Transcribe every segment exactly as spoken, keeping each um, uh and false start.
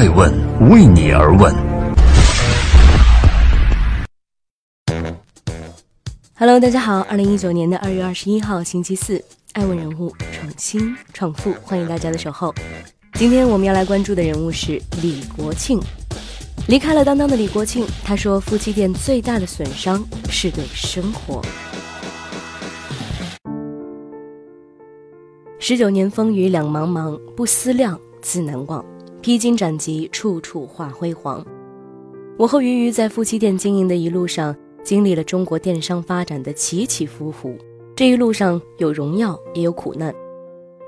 爱问为你而问。Hello， 大家好，二零一九年的二月二十一号星期四，爱问人物创新创富，欢迎大家的守候。今天我们要来关注的人物是李国庆。离开了当当的李国庆，他说夫妻店最大的损伤是对生活。十九年风雨两茫茫，不思量，自难忘。披荆斩棘，处处化辉煌。我和俞渝在夫妻店经营的一路上，经历了中国电商发展的起起伏伏，这一路上有荣耀也有苦难。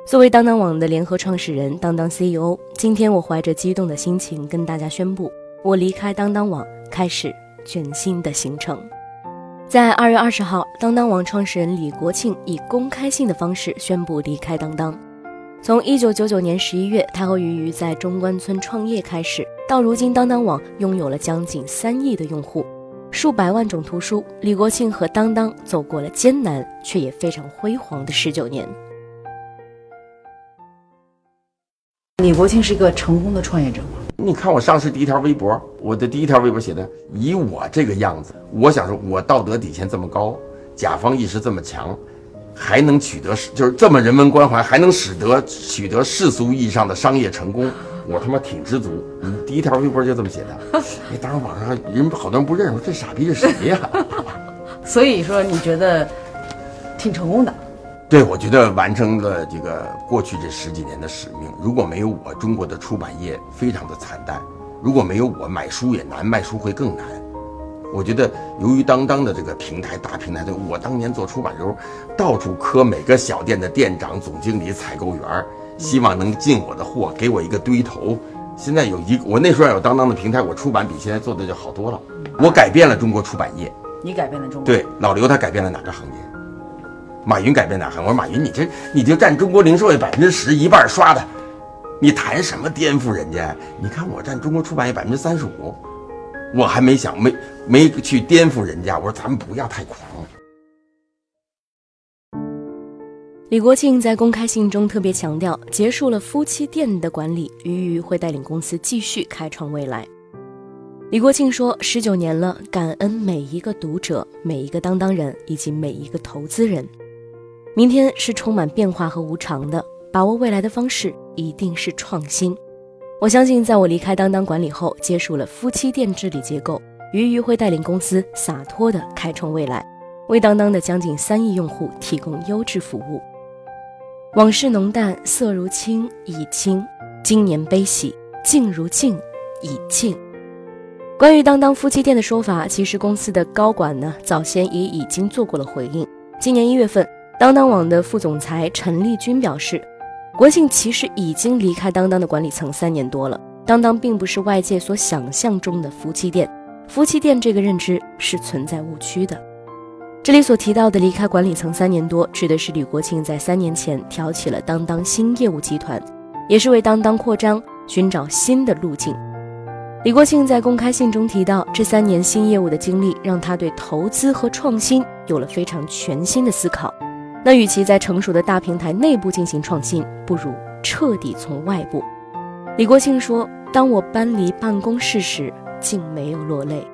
作为当当网的联合创始人，当当 C E O， 今天我怀着激动的心情跟大家宣布，我离开当当网，开始全新的行程。在二月二十号，当当网创始人李国庆以公开信的方式宣布离开当当。从一九九九年十一月，他和俞渝在中关村创业开始，到如今当当网拥有了将近三亿的用户，数百万种图书。李国庆和当当走过了艰难，却也非常辉煌的十九年。李国庆是一个成功的创业者吗？你看我上市第一条微博，我的第一条微博写的，以我这个样子，我想说我道德底线这么高，甲方意识这么强，还能取得就是这么人文关怀，还能使得取得世俗意义上的商业成功，我他妈挺知足。你第一条微博就这么写的，哎，当然网上人好多人不认识，这傻逼是谁呀、啊？所以说你觉得挺成功的？对，我觉得完成了这个过去这十几年的使命。如果没有我，中国的出版业非常的惨淡；如果没有我，买书也难，卖书会更难。我觉得由于当当的这个平台，大平台的，我当年做出版的时候，到处磕每个小店的店长、总经理、采购员，希望能进我的货，给我一个堆头。现在有一个，我那时候要有当当的平台，我出版比现在做的就好多了。我改变了中国出版业。你改变了中国？对，老刘他改变了哪个行业？马云改变哪行？我说马云，你这你就占中国零售业百分之十，一半刷的，你谈什么颠覆人家？你看我占中国出版业百分之三十五，我还没想没没去颠覆人家。我说咱们不要太狂。李国庆在公开信中特别强调，结束了夫妻店的管理，俞渝会带领公司继续开创未来。李国庆说，十九年了，感恩每一个读者、每一个当当人以及每一个投资人。明天是充满变化和无常的，把握未来的方式一定是创新。我相信在我离开当当管理后，结束了夫妻店治理结构，俞渝会带领公司洒脱地开创未来，为当当的将近三亿用户提供优质服务。往事浓淡，色如青已青，今年悲喜，静如镜已静。关于当当夫妻店的说法，其实公司的高管呢早先也已经做过了回应。今年一月份，当当网的副总裁陈立军表示，国庆其实已经离开当当的管理层三年多了，当当并不是外界所想象中的夫妻店，夫妻店这个认知是存在误区的。这里所提到的离开管理层三年多，指的是李国庆在三年前挑起了当当新业务集团，也是为当当扩张寻找新的路径。李国庆在公开信中提到，这三年新业务的经历让他对投资和创新有了非常全新的思考。那与其在成熟的大平台内部进行创新，不如彻底从外部。李国庆说，当我搬离办公室时，竟没有落泪。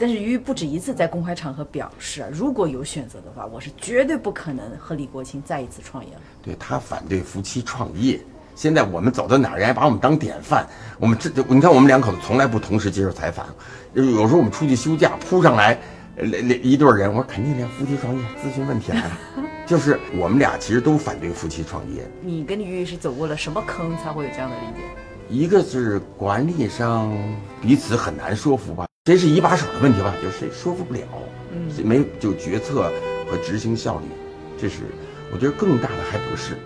但是俞渝不止一次在公开场合表示、啊、如果有选择的话，我是绝对不可能和李国庆再一次创业了。对，他反对夫妻创业。现在我们走到哪儿，人家把我们当典范。我们这，你看我们两口子从来不同时接受采访，有时候我们出去休假扑上来一对人，我说肯定连夫妻创业咨询问题来了。就是我们俩其实都反对夫妻创业。你跟俞渝是走过了什么坑才会有这样的理解？一个是管理上彼此很难说服吧，这是一把手的问题吧，就是谁说服不了，嗯，没就决策和执行效率，这是我觉得更大的还不是。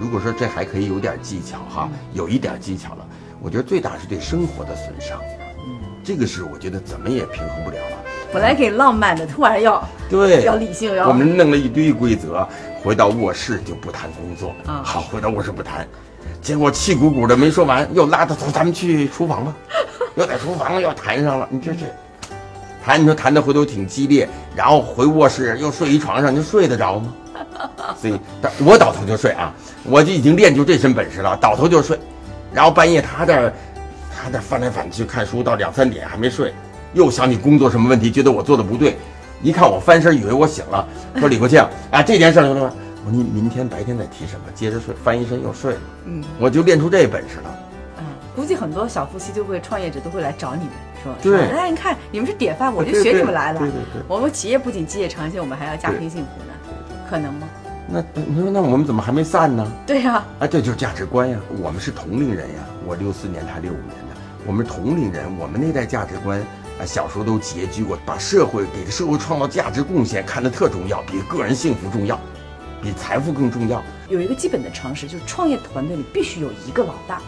如果说这还可以有点技巧哈，有一点技巧了，我觉得最大是对生活的损伤，嗯，这个是我觉得怎么也平衡不了了。本来给浪漫的，突然要对要理性，要我们弄了一堆规则，回到卧室就不谈工作啊，好，回到卧室不谈，结果气鼓鼓的没说完，又拉着走，咱们去厨房吧，又在厨房又谈上了，你这是谈，你说谈的回头挺激烈，然后回卧室又睡一床上，就睡得着吗？所以我倒头就睡啊，我就已经练就这身本事了，倒头就睡，然后半夜他这他那翻来翻去看书到两三点还没睡，又想起工作什么问题，觉得我做的不对，一看我翻身以为我醒了，说李国庆，哎，这件事情了，我说你明天白天再提什么，接着睡，翻一身又睡了，嗯，我就练出这本事了。估计很多小夫妻都会创业者都会来找你们说，对，大家你看你们是典范，我就学你们来了。对对 对, 对, 对, 对，我们企业不仅基业长青，我们还要家庭幸福呢，对对对，可能吗？那你说那我们怎么还没散呢？对呀、啊，啊，这就是价值观呀，我们是同龄人呀，我六四年他六五年的，我们同龄人，我们那代价值观啊，小时候都拮据过，把社会给社会创造价值贡献看得特重要，比个人幸福重要，比财富更重要。有一个基本的常识就是，创业团队里必须有一个老大。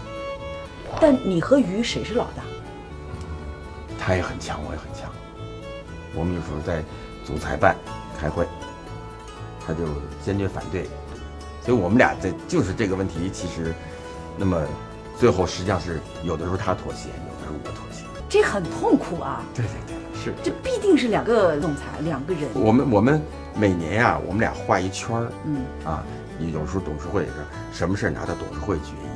但你和俞谁是老大？他也很强，我也很强。我们有时候在组裁办开会，他就坚决反对，所以我们俩在就是这个问题，其实那么最后实际上是有的时候他妥协，有的时候我妥协，这很痛苦啊。对对对，是，这必定是两个总裁，两个人。我们我们每年呀、啊，我们俩画一圈儿，嗯啊，有时候董事会也是什么事拿到董事会决议。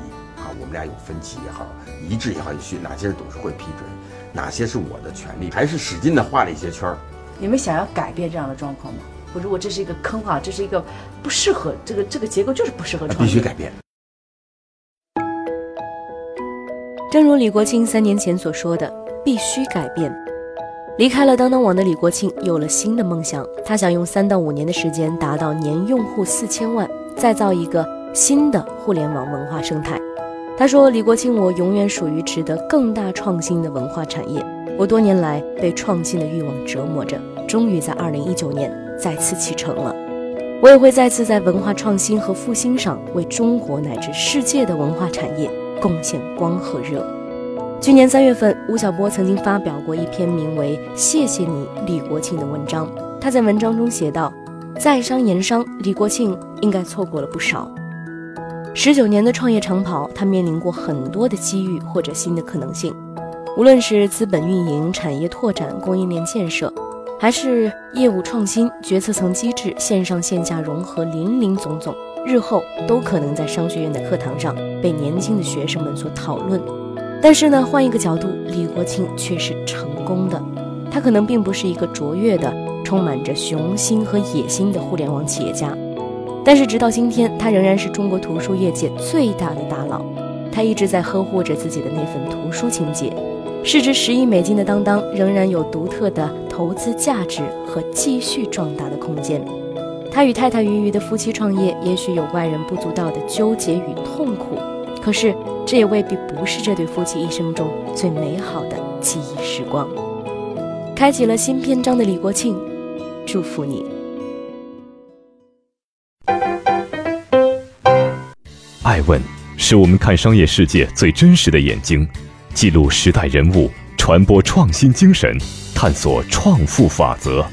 我们俩有分歧也好，一致也好，也许哪些是董事会批准，哪些是我的权利，还是使劲的画了一些圈儿。你们想要改变这样的状况吗？我如果这是一个坑啊，这是一个不适合这个这个结构，就是不适合创业，必须改变。正如李国庆三年前所说的，必须改变。离开了当当网的李国庆有了新的梦想，他想用三到五年的时间达到年用户四千万，再造一个新的互联网文化生态。他说，李国庆，我永远属于值得更大创新的文化产业。我多年来被创新的欲望折磨着，终于在二零一九年再次启程了。我也会再次在文化创新和复兴上为中国乃至世界的文化产业贡献光和热。去年三月份，吴晓波曾经发表过一篇名为《谢谢你，李国庆》的文章。他在文章中写道，在商言商，李国庆应该错过了不少。十九年的创业长跑，他面临过很多的机遇或者新的可能性，无论是资本运营、产业拓展、供应链建设，还是业务创新、决策层机制、线上线下融合，林林总总，日后都可能在商学院的课堂上被年轻的学生们所讨论。但是呢，换一个角度，李国庆却是成功的。他可能并不是一个卓越的、充满着雄心和野心的互联网企业家。但是直到今天，他仍然是中国图书业界最大的大佬。他一直在呵护着自己的那份图书情结。市值十亿美金的当当仍然有独特的投资价值和继续壮大的空间。他与太太俞渝的夫妻创业，也许有外人不足道的纠结与痛苦，可是这也未必不是这对夫妻一生中最美好的记忆时光。开启了新篇章的李国庆，祝福你。爱问是我们看商业世界最真实的眼睛，记录时代人物，传播创新精神，探索创富法则。